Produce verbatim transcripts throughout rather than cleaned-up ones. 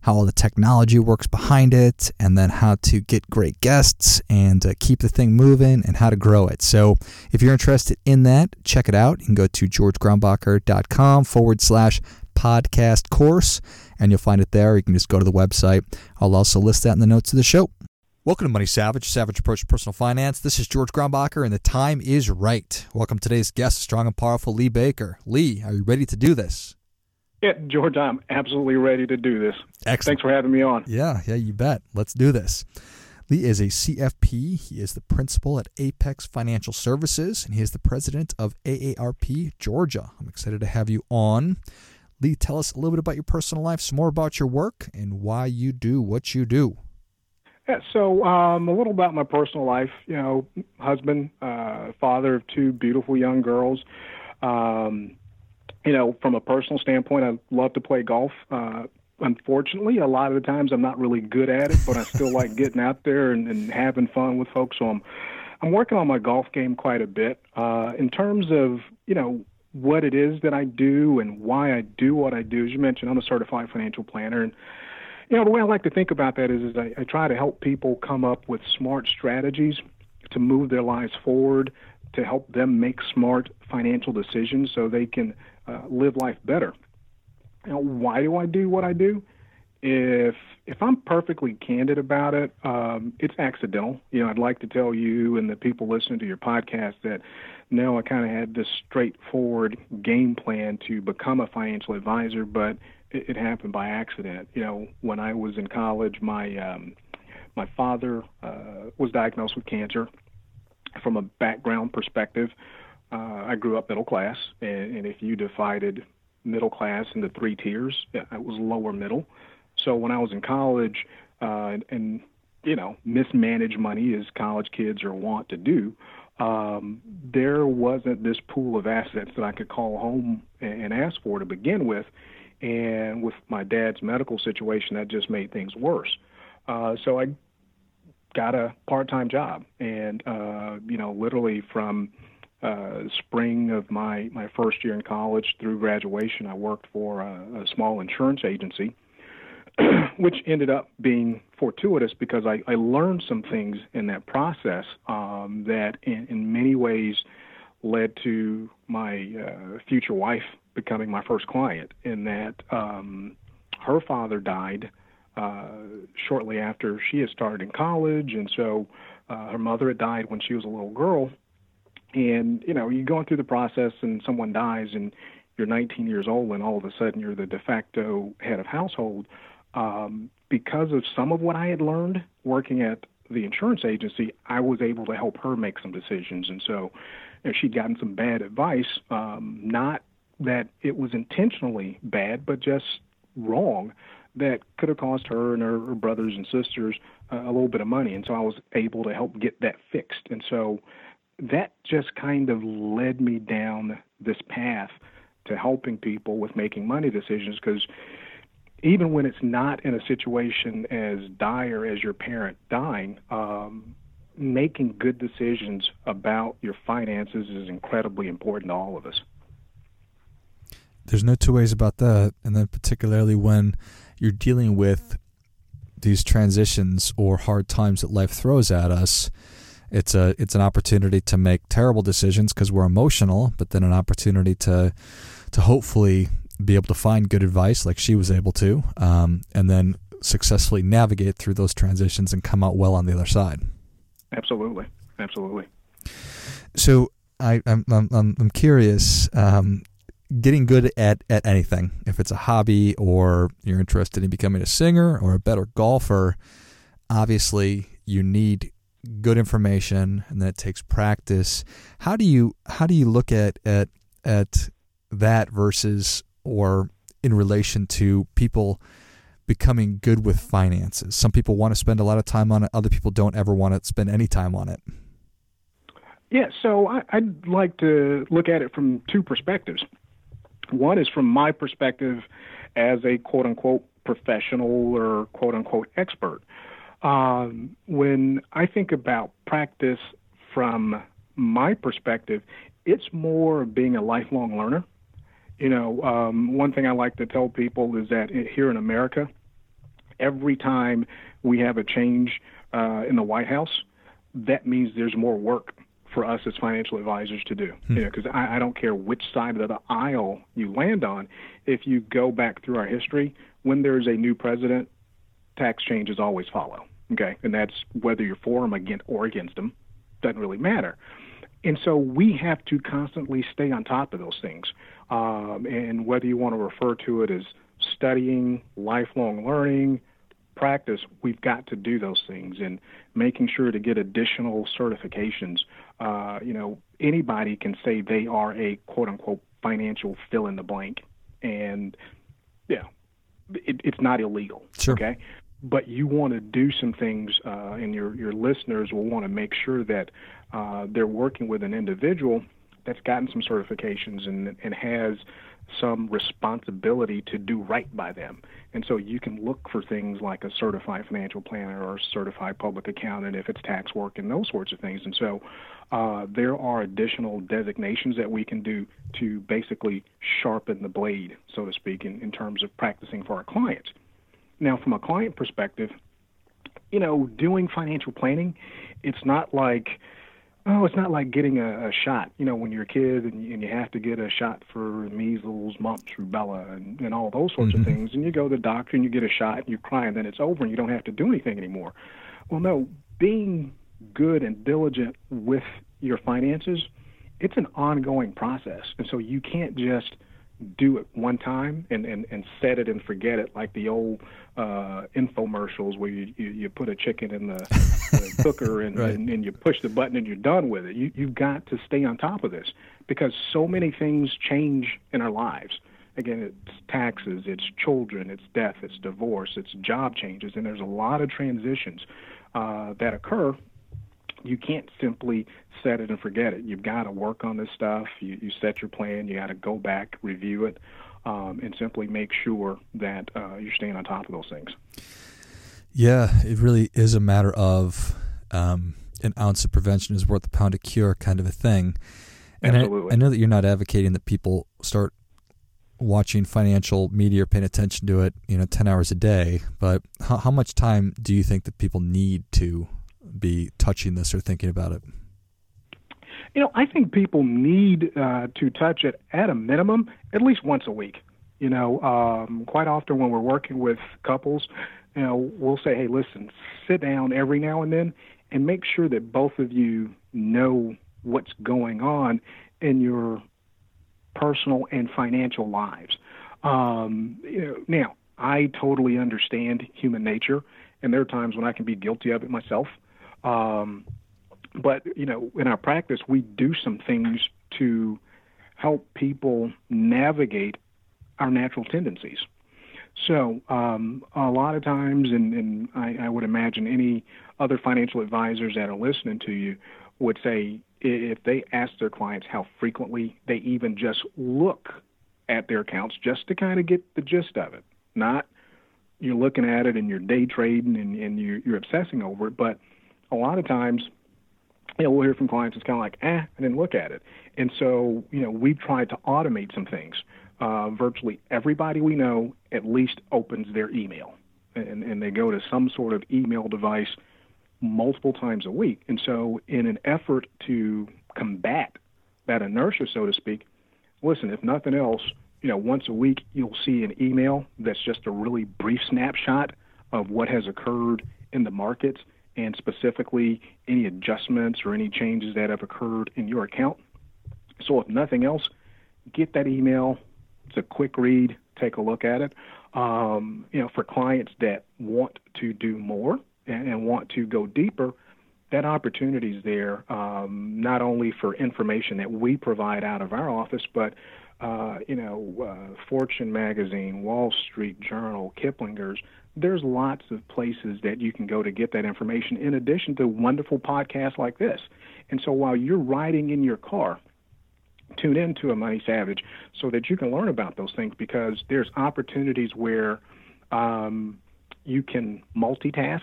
how all the technology works behind it, and then how to get great guests and uh, keep the thing moving and how to grow it. So if you're interested in that, check it out. You can go to georgegrombacher.com forward slash podcast course, and you'll find it there. You can just go to the website. I'll also list that in the notes of the show. Welcome to Money Savage, Savage Approach to Personal Finance. This is George Grombacher, and the time is right. Welcome to today's guest, strong and powerful Lee Baker. Lee, are you ready to do this? Yeah, George, I'm absolutely ready to do this. Excellent. Thanks for having me on. Yeah, yeah, you bet. Let's do this. Lee is a C F P. He is the principal at Apex Financial Services, and he is the president of A A R P Georgia. I'm excited to have you on. Lee, tell us a little bit about your personal life, some more about your work, and why you do what you do. Yeah, so um, a little about my personal life. You know, husband, uh, father of two beautiful young girls. Um You know, from a personal standpoint, I love to play golf. Uh, unfortunately, a lot of the times I'm not really good at it, but I still like getting out there and, and having fun with folks. So I'm, I'm working on my golf game quite a bit. Uh, in terms of, you know, what it is that I do and why I do what I do, as you mentioned, I'm a certified financial planner. And, you know, the way I like to think about that is, is I, I try to help people come up with smart strategies to move their lives forward, to help them make smart financial decisions so they can uh, live life better. Now, why do I do what I do? If if I'm perfectly candid about it, um, it's accidental. You know, I'd like to tell you and the people listening to your podcast that, no, I kind of had this straightforward game plan to become a financial advisor, but it, it happened by accident. You know, when I was in college, my, um, my father uh, was diagnosed with cancer. From a background perspective, uh, I grew up middle class, and, and if you divided middle class into three tiers, I was lower middle. So when I was in college, uh, and, you know, mismanage money as college kids are wont to do, um, there wasn't this pool of assets that I could call home and, and ask for to begin with. And with my dad's medical situation, that just made things worse. Uh, so I got a part-time job, and, uh, you know, literally from uh, spring of my, my first year in college through graduation, I worked for a, a small insurance agency, which ended up being fortuitous because I, I learned some things in that process um, that in, in many ways led to my uh, future wife becoming my first client, in that um, her father died Uh, shortly after she had started in college. And so uh, her mother had died when she was a little girl. And, you know, you're going through the process and someone dies and you're nineteen years old and all of a sudden you're the de facto head of household. Um, because of some of what I had learned working at the insurance agency, I was able to help her make some decisions. And so, you know, she'd gotten some bad advice, um, not that it was intentionally bad, but just wrong, that could have cost her and her, her brothers and sisters uh, a little bit of money. And so I was able to help get that fixed. And so that just kind of led me down this path to helping people with making money decisions, because even when it's not in a situation as dire as your parent dying, um, making good decisions about your finances is incredibly important to all of us. There's no two ways about that. And then particularly when you're dealing with these transitions or hard times that life throws at us, it's a it's an opportunity to make terrible decisions because we're emotional, but then an opportunity to to hopefully be able to find good advice like she was able to, um, and then successfully navigate through those transitions and come out well on the other side. Absolutely. Absolutely. So I, I'm, I'm, I'm curious, um, getting good at, at anything, if it's a hobby or you're interested in becoming a singer or a better golfer, obviously you need good information and then it takes practice. How do you how do you look at at at that versus or in relation to people becoming good with finances. Some people want to spend a lot of time on it. Other people don't ever want to spend any time on it. Yeah, so I, I'd like to look at it from two perspectives. One is from my perspective as a quote-unquote professional or quote-unquote expert. Um, when I think about practice from my perspective, it's more being a lifelong learner. You know, um, one thing I like to tell people is that here in America, every time we have a change uh, in the White House, that means there's more work for us as financial advisors to do. Hmm. You know, because I, I don't care which side of the aisle you land on. If you go back through our history, when there's a new president, tax changes always follow. Okay, and that's whether you're for them against or against them, doesn't really matter. And so we have to constantly stay on top of those things. Um, and whether you want to refer to it as studying, lifelong learning, practice, we've got to do those things and making sure to get additional certifications. Uh, you know, anybody can say they are a quote-unquote financial fill-in-the-blank, and, yeah, it, it's not illegal, sure. Okay? But you want to do some things, uh, and your, your listeners will want to make sure that uh, they're working with an individual that's gotten some certifications and and has some responsibility to do right by them. And so you can look for things like a certified financial planner or a certified public accountant if it's tax work and those sorts of things. And so uh, there are additional designations that we can do to basically sharpen the blade, so to speak, in, in terms of practicing for our clients. Now, from a client perspective, you know, doing financial planning, it's not like, oh, it's not like getting a, a shot. You know, when you're a kid and you, and you have to get a shot for measles, mumps, rubella, and, and all those sorts mm-hmm. of things. And you go to the doctor and you get a shot and you cry and then it's over and you don't have to do anything anymore. Well, no, being good and diligent with your finances, it's an ongoing process. And so you can't just do it one time and, and, and set it and forget it, like the old uh, infomercials where you, you, you put a chicken in the, the cooker and, right. and, and you push the button and you're done with it. You, you've got to stay on top of this because so many things change in our lives. Again, it's taxes, it's children, it's death, it's divorce, it's job changes, and there's a lot of transitions uh, that occur. You can't simply set it and forget it. You've got to work on this stuff. You, you set your plan. You got to go back, review it, um, and simply make sure that uh, you're staying on top of those things. Yeah, it really is a matter of um, an ounce of prevention is worth a pound of cure kind of a thing. And absolutely. I, I know that you're not advocating that people start watching financial media or paying attention to it, you know, ten hours a day, but how, how much time do you think that people need to be touching this or thinking about it? You know, I think people need uh, to touch it at a minimum at least once a week. You know, um, quite often when we're working with couples, you know, we'll say, hey, listen, sit down every now and then and make sure that both of you know what's going on in your personal and financial lives. Um, you know, now, I totally understand human nature, and there are times when I can be guilty of it myself. Um, but, you know, in our practice, we do some things to help people navigate our natural tendencies. So um, a lot of times, and, and I, I would imagine any other financial advisors that are listening to you would say if they ask their clients how frequently they even just look at their accounts just to kind of get the gist of it, not you're looking at it and you're day trading and, and you're, you're obsessing over it, but a lot of times, you know, we'll hear from clients, it's kind of like, eh, I didn't look at it. And so, you know, we've tried to automate some things. Uh, virtually everybody we know at least opens their email, and, and they go to some sort of email device multiple times a week. And so in an effort to combat that inertia, so to speak, listen, if nothing else, you know, once a week you'll see an email that's just a really brief snapshot of what has occurred in the markets, and specifically any adjustments or any changes that have occurred in your account. So if nothing else, get that email. It's a quick read. Take a look at it. Um, you know, for clients that want to do more and, and want to go deeper, that opportunity is there, um, not only for information that we provide out of our office, but uh, you know, uh, Fortune magazine, Wall Street Journal, Kiplinger's. There's lots of places that you can go to get that information, in addition to wonderful podcasts like this. And so while you're riding in your car, tune in to a Money Savage so that you can learn about those things, because there's opportunities where um, you can multitask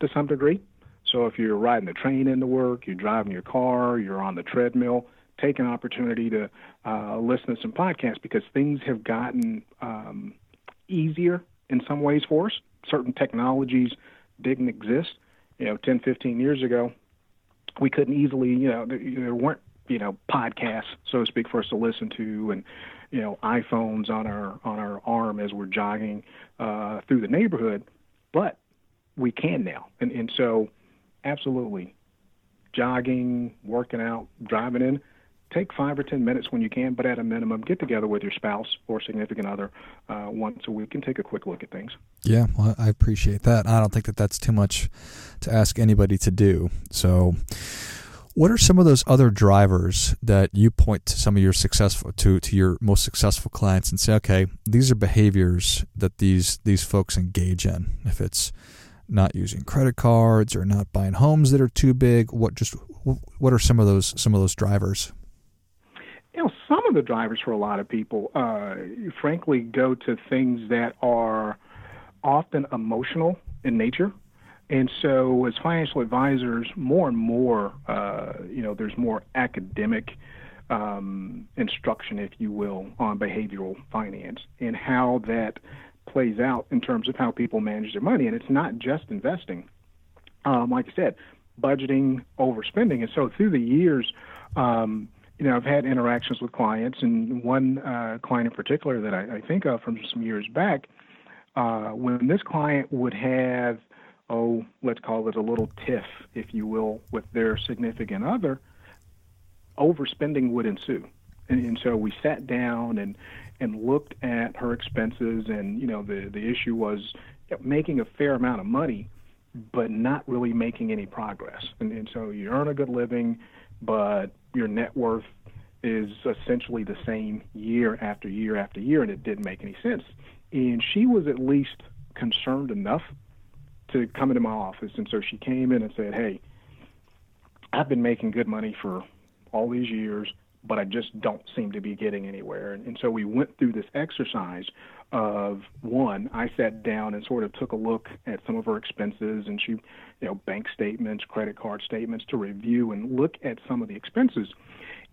to some degree. So if you're riding the train into work, you're driving your car, you're on the treadmill, take an opportunity to uh, listen to some podcasts, because things have gotten um, easier in some ways for us. Certain technologies didn't exist, you know, ten, fifteen years ago. We couldn't easily, you know, there, there weren't, you know, podcasts, so to speak, for us to listen to, and, you know, iPhones on our on our arm as we're jogging uh, through the neighborhood. But we can now. And, and so absolutely, jogging, working out, driving in, take five or ten minutes when you can, but at a minimum, get together with your spouse or significant other uh, once a week and take a quick look at things. Yeah, well, I appreciate that. I don't think that that's too much to ask anybody to do. So what are some of those other drivers that you point to, some of your successful to, to your most successful clients, and say, okay, these are behaviors that these these folks engage in? If it's not using credit cards or not buying homes that are too big, what just what are some of those some of those drivers? You know, some of the drivers for a lot of people, uh, frankly, go to things that are often emotional in nature. And so as financial advisors, more and more, uh, you know, there's more academic um, instruction, if you will, on behavioral finance and how that plays out in terms of how people manage their money. And it's not just investing. Um, like I said, budgeting, overspending. And so through the years, um, you know, I've had interactions with clients, and one uh, client in particular that I, I think of from some years back, uh, when this client would have, oh, let's call it a little tiff, if you will, with their significant other, overspending would ensue. And, and so we sat down and, and looked at her expenses, and, you know, the, the issue was making a fair amount of money, but not really making any progress. And, and so you earn a good living, but your net worth is essentially the same year after year after year, and it didn't make any sense. And she was at least concerned enough to come into my office. And so she came in and said, hey, I've been making good money for all these years, but I just don't seem to be getting anywhere. And, and so we went through this exercise of, one, I sat down and sort of took a look at some of her expenses, and she, you know, bank statements, credit card statements, to review and look at some of the expenses.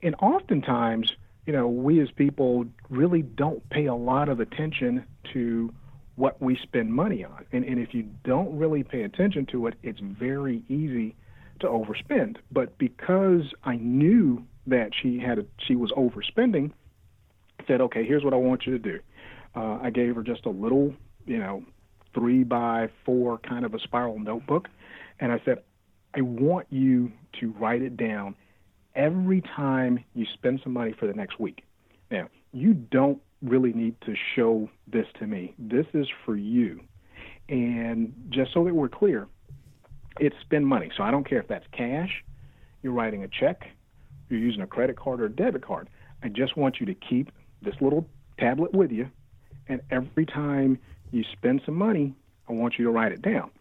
And oftentimes, you know, we as people really don't pay a lot of attention to what we spend money on. And, and if you don't really pay attention to it, it's very easy to overspend. But because I knew that she had a, she was overspending, I said, okay, here's what I want you to do. Uh, I gave her just a little, you know, three by four kind of a spiral notebook. And I said, I want you to write it down every time you spend some money for the next week. Now, you don't really need to show this to me. This is for you. And just so that we're clear, it's spend money. So I don't care if that's cash, you're writing a check, you're using a credit card or a debit card. I just want you to keep this little tablet with you, and every time you spend some money, I want you to write it down.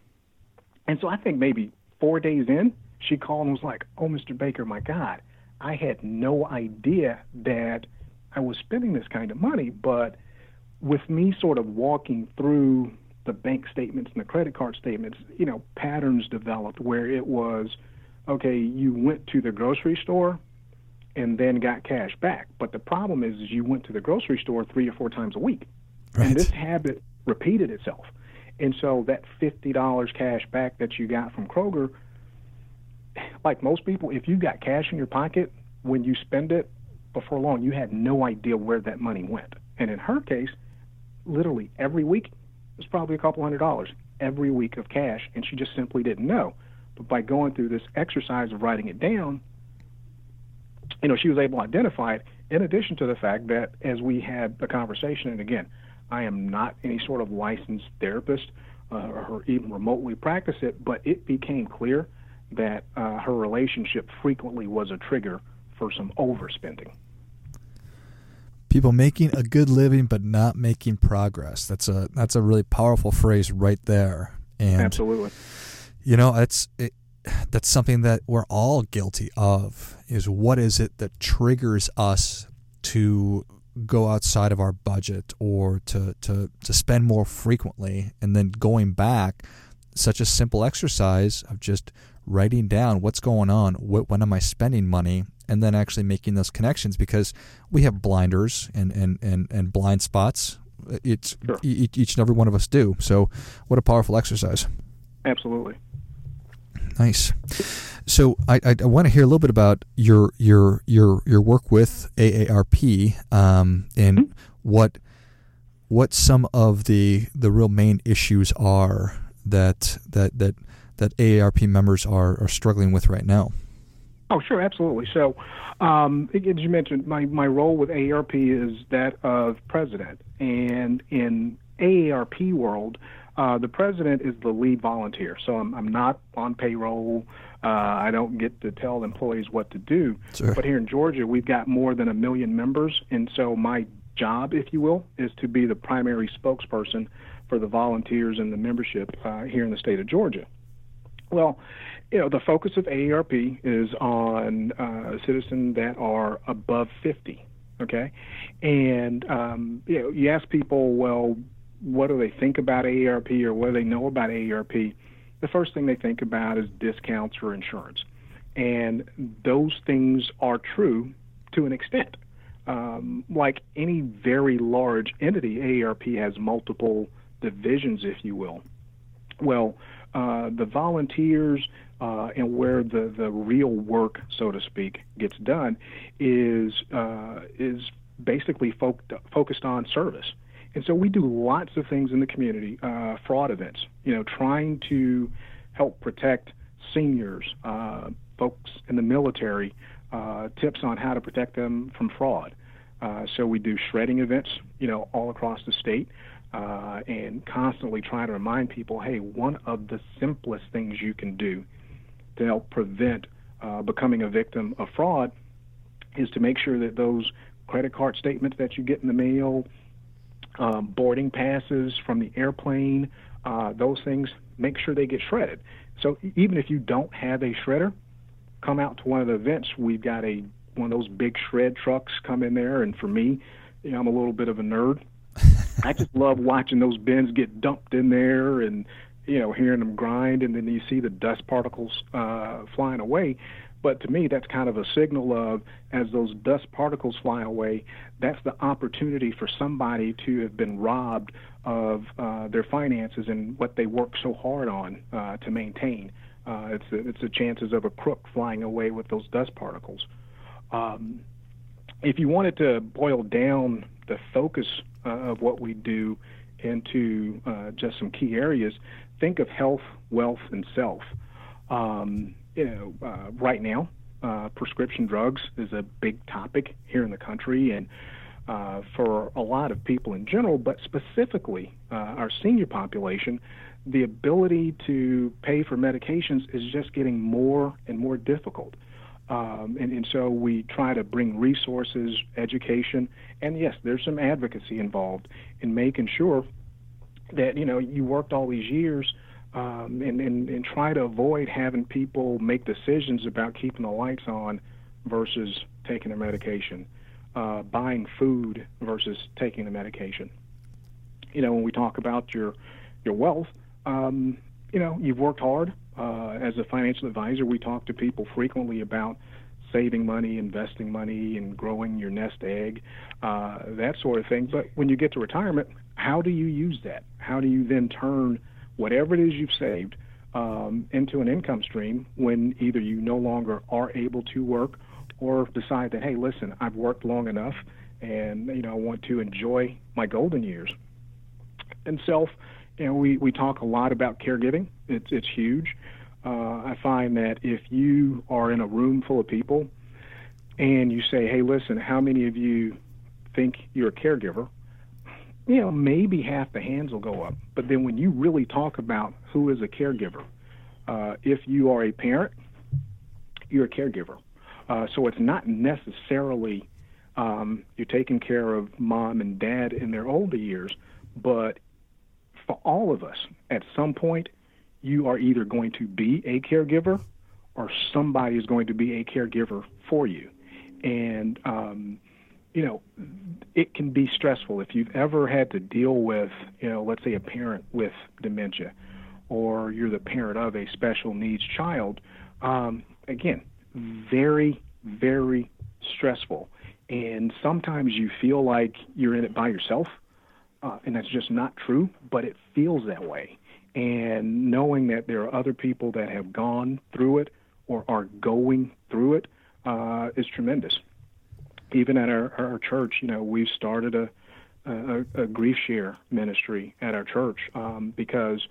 And so I think maybe four days in, she called and was like, oh, Mister Baker, my God, I had no idea that I was spending this kind of money. But with me sort of walking through the bank statements and the credit card statements, you know, patterns developed where it was, okay, you went to the grocery store and then got cash back. But the problem is, is you went to the grocery store three or four times a week. Right. And this habit repeated itself. And so that fifty dollars cash back that you got from Kroger, like most people, if you got cash in your pocket, when you spend it, before long, you had no idea where that money went. And in her case, literally every week, it was probably a couple hundred dollars every week of cash, and she just simply didn't know. But by going through this exercise of writing it down, you know, she was able to identify it, in addition to the fact that as we had the conversation, and again, I am not any sort of licensed therapist uh, or even remotely practice it, but it became clear that uh, her relationship frequently was a trigger for some overspending. people making a good living but not making progress. That's a that's a really powerful phrase right there. And absolutely, you know, it's it, that's something that we're all guilty of. Is what is it that triggers us to go outside of our budget or to to to spend more frequently, and then going back. Such a simple exercise of just writing down what's going on, what, when am I spending money, and then actually making those connections, because we have blinders and and, and, and blind spots. It's sure. each, each and every one of us do. So what a powerful exercise. Absolutely. Nice. So I, I, I want to hear a little bit about your your your, your work with A A R P um, and mm-hmm. what what some of the the real main issues are that that that that A A R P members are, are struggling with right now. Oh, sure, absolutely. So, um, as you mentioned, my, my role with A A R P is that of president. And in A A R P world, uh, the president is the lead volunteer. So I'm I'm not on payroll. Uh, I don't get to tell employees what to do. Sure. But here in Georgia, we've got more than a million members. And so my job, if you will, is to be the primary spokesperson for the volunteers and the membership uh, here in the state of Georgia. Well, you know, the focus of A A R P is on uh, citizens that are above fifty, okay? And, um, you know, you ask people, well, what do they think about A A R P or what do they know about A A R P? The first thing they think about is discounts for insurance. And those things are true to an extent. Um, like any very large entity, A A R P has multiple divisions, if you will. Well, uh, the volunteers uh, and where the, the real work, so to speak, gets done is uh, is basically fo- focused on service. And so we do lots of things in the community, uh, fraud events, you know, trying to help protect seniors, uh, folks in the military, uh, tips on how to protect them from fraud. Uh, so we do shredding events, you know, all across the state. Uh, and constantly trying to remind people, hey, one of the simplest things you can do to help prevent uh, becoming a victim of fraud is to make sure that those credit card statements that you get in the mail, um, boarding passes from the airplane, uh, those things, make sure they get shredded. So even if you don't have a shredder, come out to one of the events. We've got a one of those big shred trucks come in there, and for me, you know, I'm a little bit of a nerd. I just love watching those bins get dumped in there and, you know, hearing them grind, and then you see the dust particles uh, flying away. But to me, that's kind of a signal of, as those dust particles fly away, that's the opportunity for somebody to have been robbed of uh, their finances and what they work so hard on uh, to maintain. Uh, it's, the, it's the chances of a crook flying away with those dust particles. Um, if you wanted to boil down the focus Uh, of what we do into uh, just some key areas, think of health, wealth, and self. Um, you know, uh, right now, uh, prescription drugs is a big topic here in the country, and uh, for a lot of people in general, but specifically uh, our senior population, the ability to pay for medications is just getting more and more difficult. Um, and, and so we try to bring resources, education, and yes, there's some advocacy involved in making sure that, you know, you worked all these years um, and, and, and try to avoid having people make decisions about keeping the lights on versus taking their medication, uh, buying food versus taking the medication. You know, when we talk about your, your wealth, um, you know, you've worked hard. Uh, as a financial advisor, we talk to people frequently about saving money, investing money, and growing your nest egg, uh, that sort of thing. But when you get to retirement, how do you use that? How do you then turn whatever it is you've saved um, into an income stream when either you no longer are able to work or decide that, hey, listen, I've worked long enough and, you know, I want to enjoy my golden years. And self, you know, we, we talk a lot about caregiving. It's it's huge. Uh, I find that if you are in a room full of people and you say, hey, listen, how many of you think you're a caregiver? You know, maybe half the hands will go up. But then when you really talk about who is a caregiver, uh, if you are a parent, you're a caregiver. Uh, so it's not necessarily Um, you're taking care of mom and dad in their older years, but for all of us, at some point, you are either going to be a caregiver or somebody is going to be a caregiver for you. And, um, you know, it can be stressful. If you've ever had to deal with, you know, let's say a parent with dementia, or you're the parent of a special needs child, um, again, very, very stressful. And sometimes you feel like you're in it by yourself, uh, and that's just not true, but it feels that way. And knowing that there are other people that have gone through it or are going through it uh, is tremendous. Even at our, our church, you know, we've started a, a, a grief share ministry at our church um, because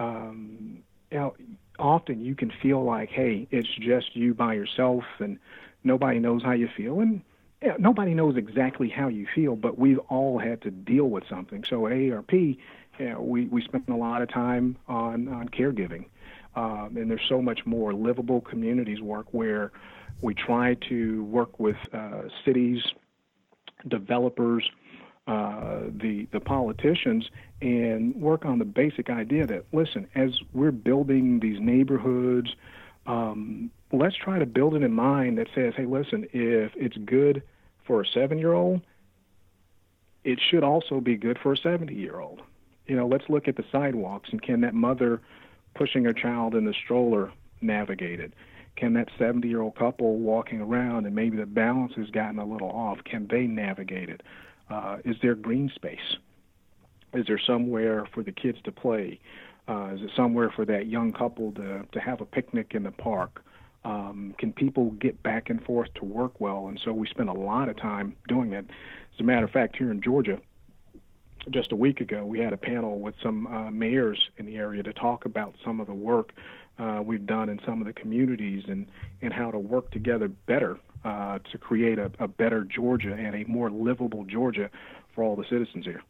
um, you know, often you can feel like, hey, it's just you by yourself and nobody knows how you feel. And yeah, nobody knows exactly how you feel, but we've all had to deal with something. So at A A R P, you know, we, we spend a lot of time on, on caregiving. Um, and there's so much more livable communities work where we try to work with uh, cities, developers, uh, the, the politicians, and work on the basic idea that, listen, as we're building these neighborhoods, um, let's try to build it in mind that says, hey, listen, if it's good for a seven-year-old, it should also be good for a seventy-year-old. You know, let's look at the sidewalks, and can that mother pushing her child in the stroller navigate it? Can that seventy-year-old couple walking around and maybe the balance has gotten a little off, can they navigate it? Uh, is there green space? Is there somewhere for the kids to play? Uh, is it somewhere for that young couple to, to have a picnic in the park? Um, can people get back and forth to work well? And so we spend a lot of time doing that. As a matter of fact, here in Georgia, just a week ago, we had a panel with some uh, mayors in the area to talk about some of the work uh, we've done in some of the communities and, and how to work together better uh, to create a, a better Georgia and a more livable Georgia for all the citizens here.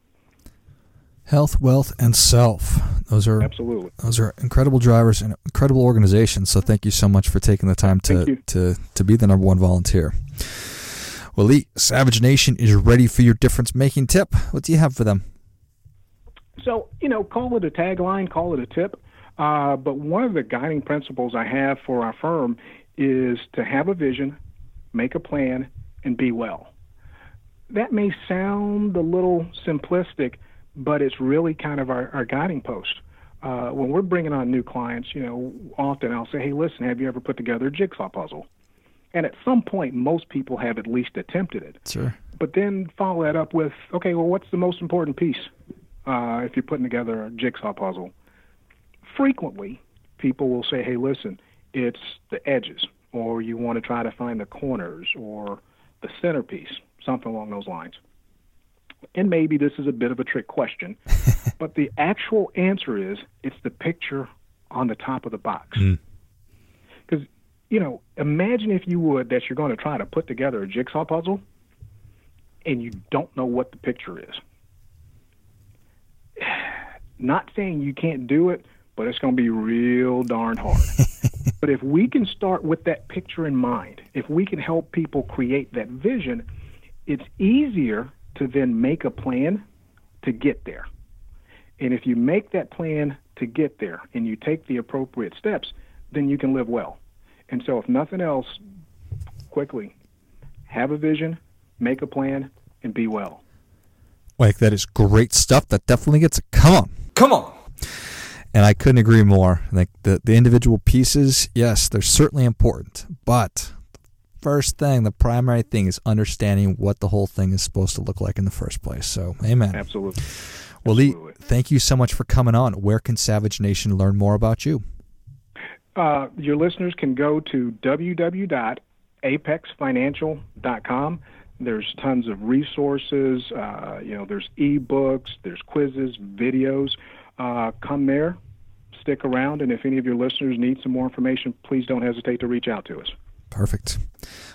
Health, wealth, and self. Those are absolutely. Those are incredible drivers and incredible organizations. So thank you so much for taking the time to to, to be the number one volunteer. Well, Lee, Savage Nation is ready for your difference-making tip. What do you have for them? So, you know, call it a tagline, call it a tip. Uh, but one of the guiding principles I have for our firm is to have a vision, make a plan, and be well. That may sound a little simplistic, but it's really kind of our, our guiding post. Uh, when we're bringing on new clients, you know, often I'll say, hey, listen, have you ever put together a jigsaw puzzle? And at some point, most people have at least attempted it. Sure. But then follow that up with, okay, well, what's the most important piece uh, if you're putting together a jigsaw puzzle? Frequently, people will say, hey, listen, it's the edges, or you want to try to find the corners or the centerpiece, something along those lines. And maybe this is a bit of a trick question, but the actual answer is it's the picture on the top of the box. Because, mm. you know, imagine if you would that you're going to try to put together a jigsaw puzzle and you don't know what the picture is. Not saying you can't do it, but it's going to be real darn hard. But if we can start with that picture in mind, if we can help people create that vision, it's easier to then make a plan to get there. And if you make that plan to get there and you take the appropriate steps, then you can live well. And so if nothing else, quickly, have a vision, make a plan, and be well. Like, that is great stuff. That definitely gets a come on. Come on. And I couldn't agree more. Like the, the individual pieces, yes, they're certainly important, but first thing, the primary thing is understanding what the whole thing is supposed to look like in the first place. So, amen. Absolutely. Well, Lee, thank you so much for coming on. Where can Savage Nation learn more about you? Uh, your listeners can go to w w w dot apex financial dot com. There's tons of resources. Uh, you know, there's ebooks, there's quizzes, videos. Uh, come there, stick around, and if any of your listeners need some more information, please don't hesitate to reach out to us. Perfect.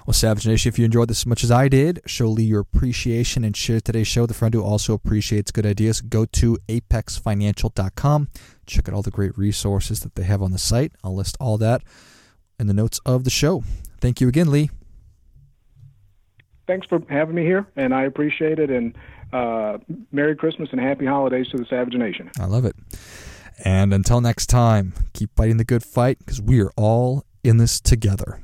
Well, Savage Nation, if you enjoyed this as much as I did, show Lee your appreciation and share today's show. The friend who also appreciates good ideas, go to apex financial dot com. Check out all the great resources that they have on the site. I'll list all that in the notes of the show. Thank you again, Lee. thanks for having me here, and I appreciate it. And uh, Merry Christmas and Happy Holidays to the Savage Nation. I love it. And until next time, keep fighting the good fight, because we are all in this together.